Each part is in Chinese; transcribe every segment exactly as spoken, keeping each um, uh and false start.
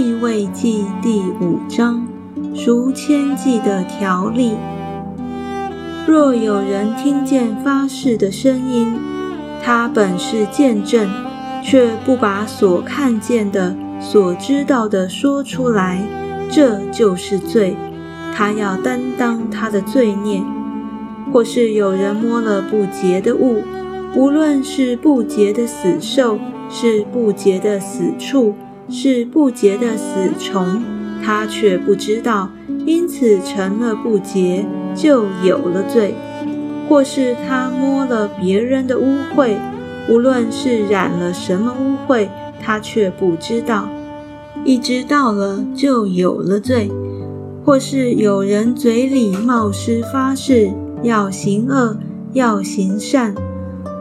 立位记第五章，赎愆祭的条例。若有人听见发誓的声音，他本是见证，却不把所看见的、所知道的说出来，这就是罪，他要担当他的罪孽。或是有人摸了不洁的物，无论是不洁的死兽，是不洁的死畜，是不洁的死虫，他却不知道，因此成了不洁，就有了罪。或是他摸了别人的污秽，无论是染了什么污秽，他却不知道，一知道了就有了罪。或是有人嘴里冒失发誓，要行恶，要行善，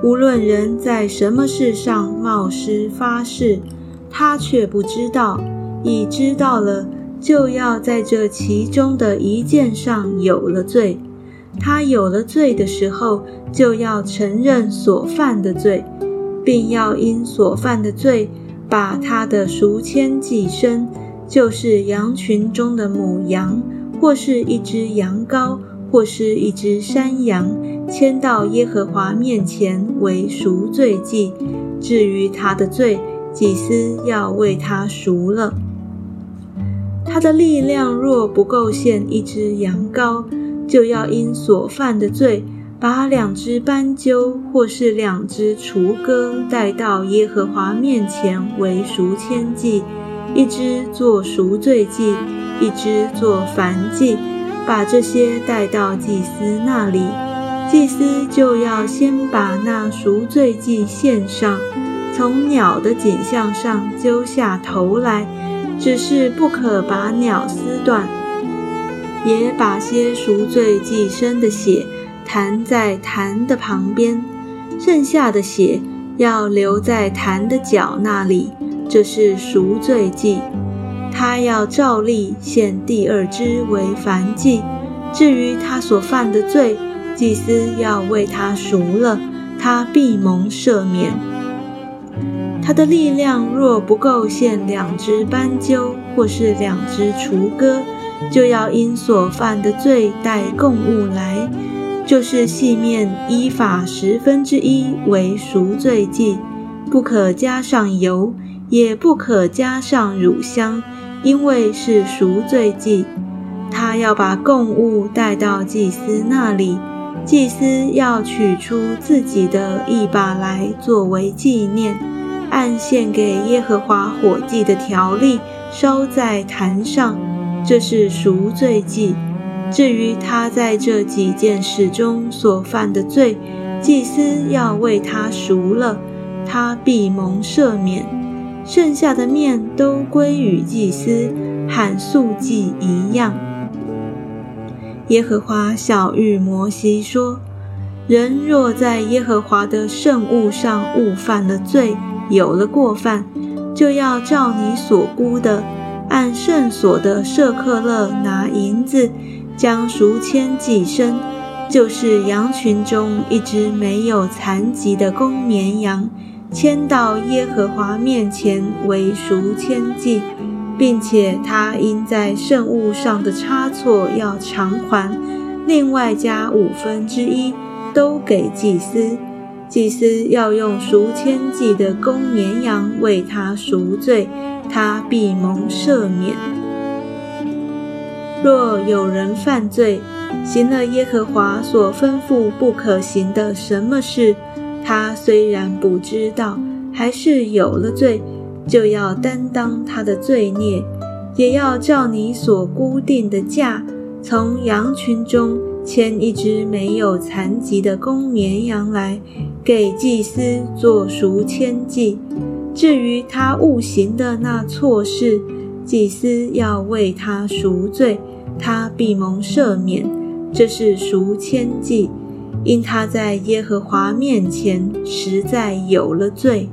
无论人在什么事上冒失发誓，他却不知道，已知道了，就要在这其中的一件上有了罪。他有了罪的时候，就要承认所犯的罪，并要因所犯的罪把他的赎愆祭牲，就是羊群中的母羊，或是一只羊羔，或是一只山羊，牵到耶和华面前为赎罪祭。至于他的罪，祭司要为他赎了。他的力量若不够献一只羊羔，就要因所犯的罪把两只斑鸠或是两只雏鸽带到耶和华面前为赎愆祭，一只做赎罪祭，一只做燔祭，把这些带到祭司那里。祭司就要先把那赎罪祭献上，从鸟的颈项上揪下头来，只是不可把鸟撕断，也把些赎罪祭牲的血弹在坛的旁边，剩下的血要留在坛的角那里，这是赎罪祭。他要照例献第二只为燔祭。至于他所犯的罪，祭司要为他赎了，他必蒙赦免。他的力量若不够献两只斑鸠或是两只雏鸽，就要因所犯的罪带供物来，就是细面依法十分之一为赎罪祭，不可加上油，也不可加上乳香，因为是赎罪祭。他要把供物带到祭司那里，祭司要取出自己的一把来作为纪念，按献给耶和华火祭的条例烧在坛上，这是赎罪祭。至于他在这几件事中所犯的罪，祭司要为他赎了，他必蒙赦免。剩下的面都归于祭司，和素祭一样。耶和华晓谕摩西说：人若在耶和华的圣物上误犯了罪，有了过犯，就要照你所估的，按圣所的舍客勒拿银子，将赎愆祭牲，就是羊群中一只没有残疾的公绵羊，牵到耶和华面前为赎愆祭，并且他因在圣物上的差错要偿还，另外加五分之一，都给祭司。祭司要用赎愆祭的公绵羊为他赎罪，他必蒙赦免。若有人犯罪，行了耶和华所吩咐不可行的什么事，他虽然不知道，还是有了罪，就要担当他的罪孽，也要照你所估定的价，从羊群中牵一只没有残疾的公绵羊来，给祭司做赎愆祭。至于他误行的那错事，祭司要为他赎罪，他必蒙赦免，这是赎愆祭，因他在耶和华面前实在有了罪。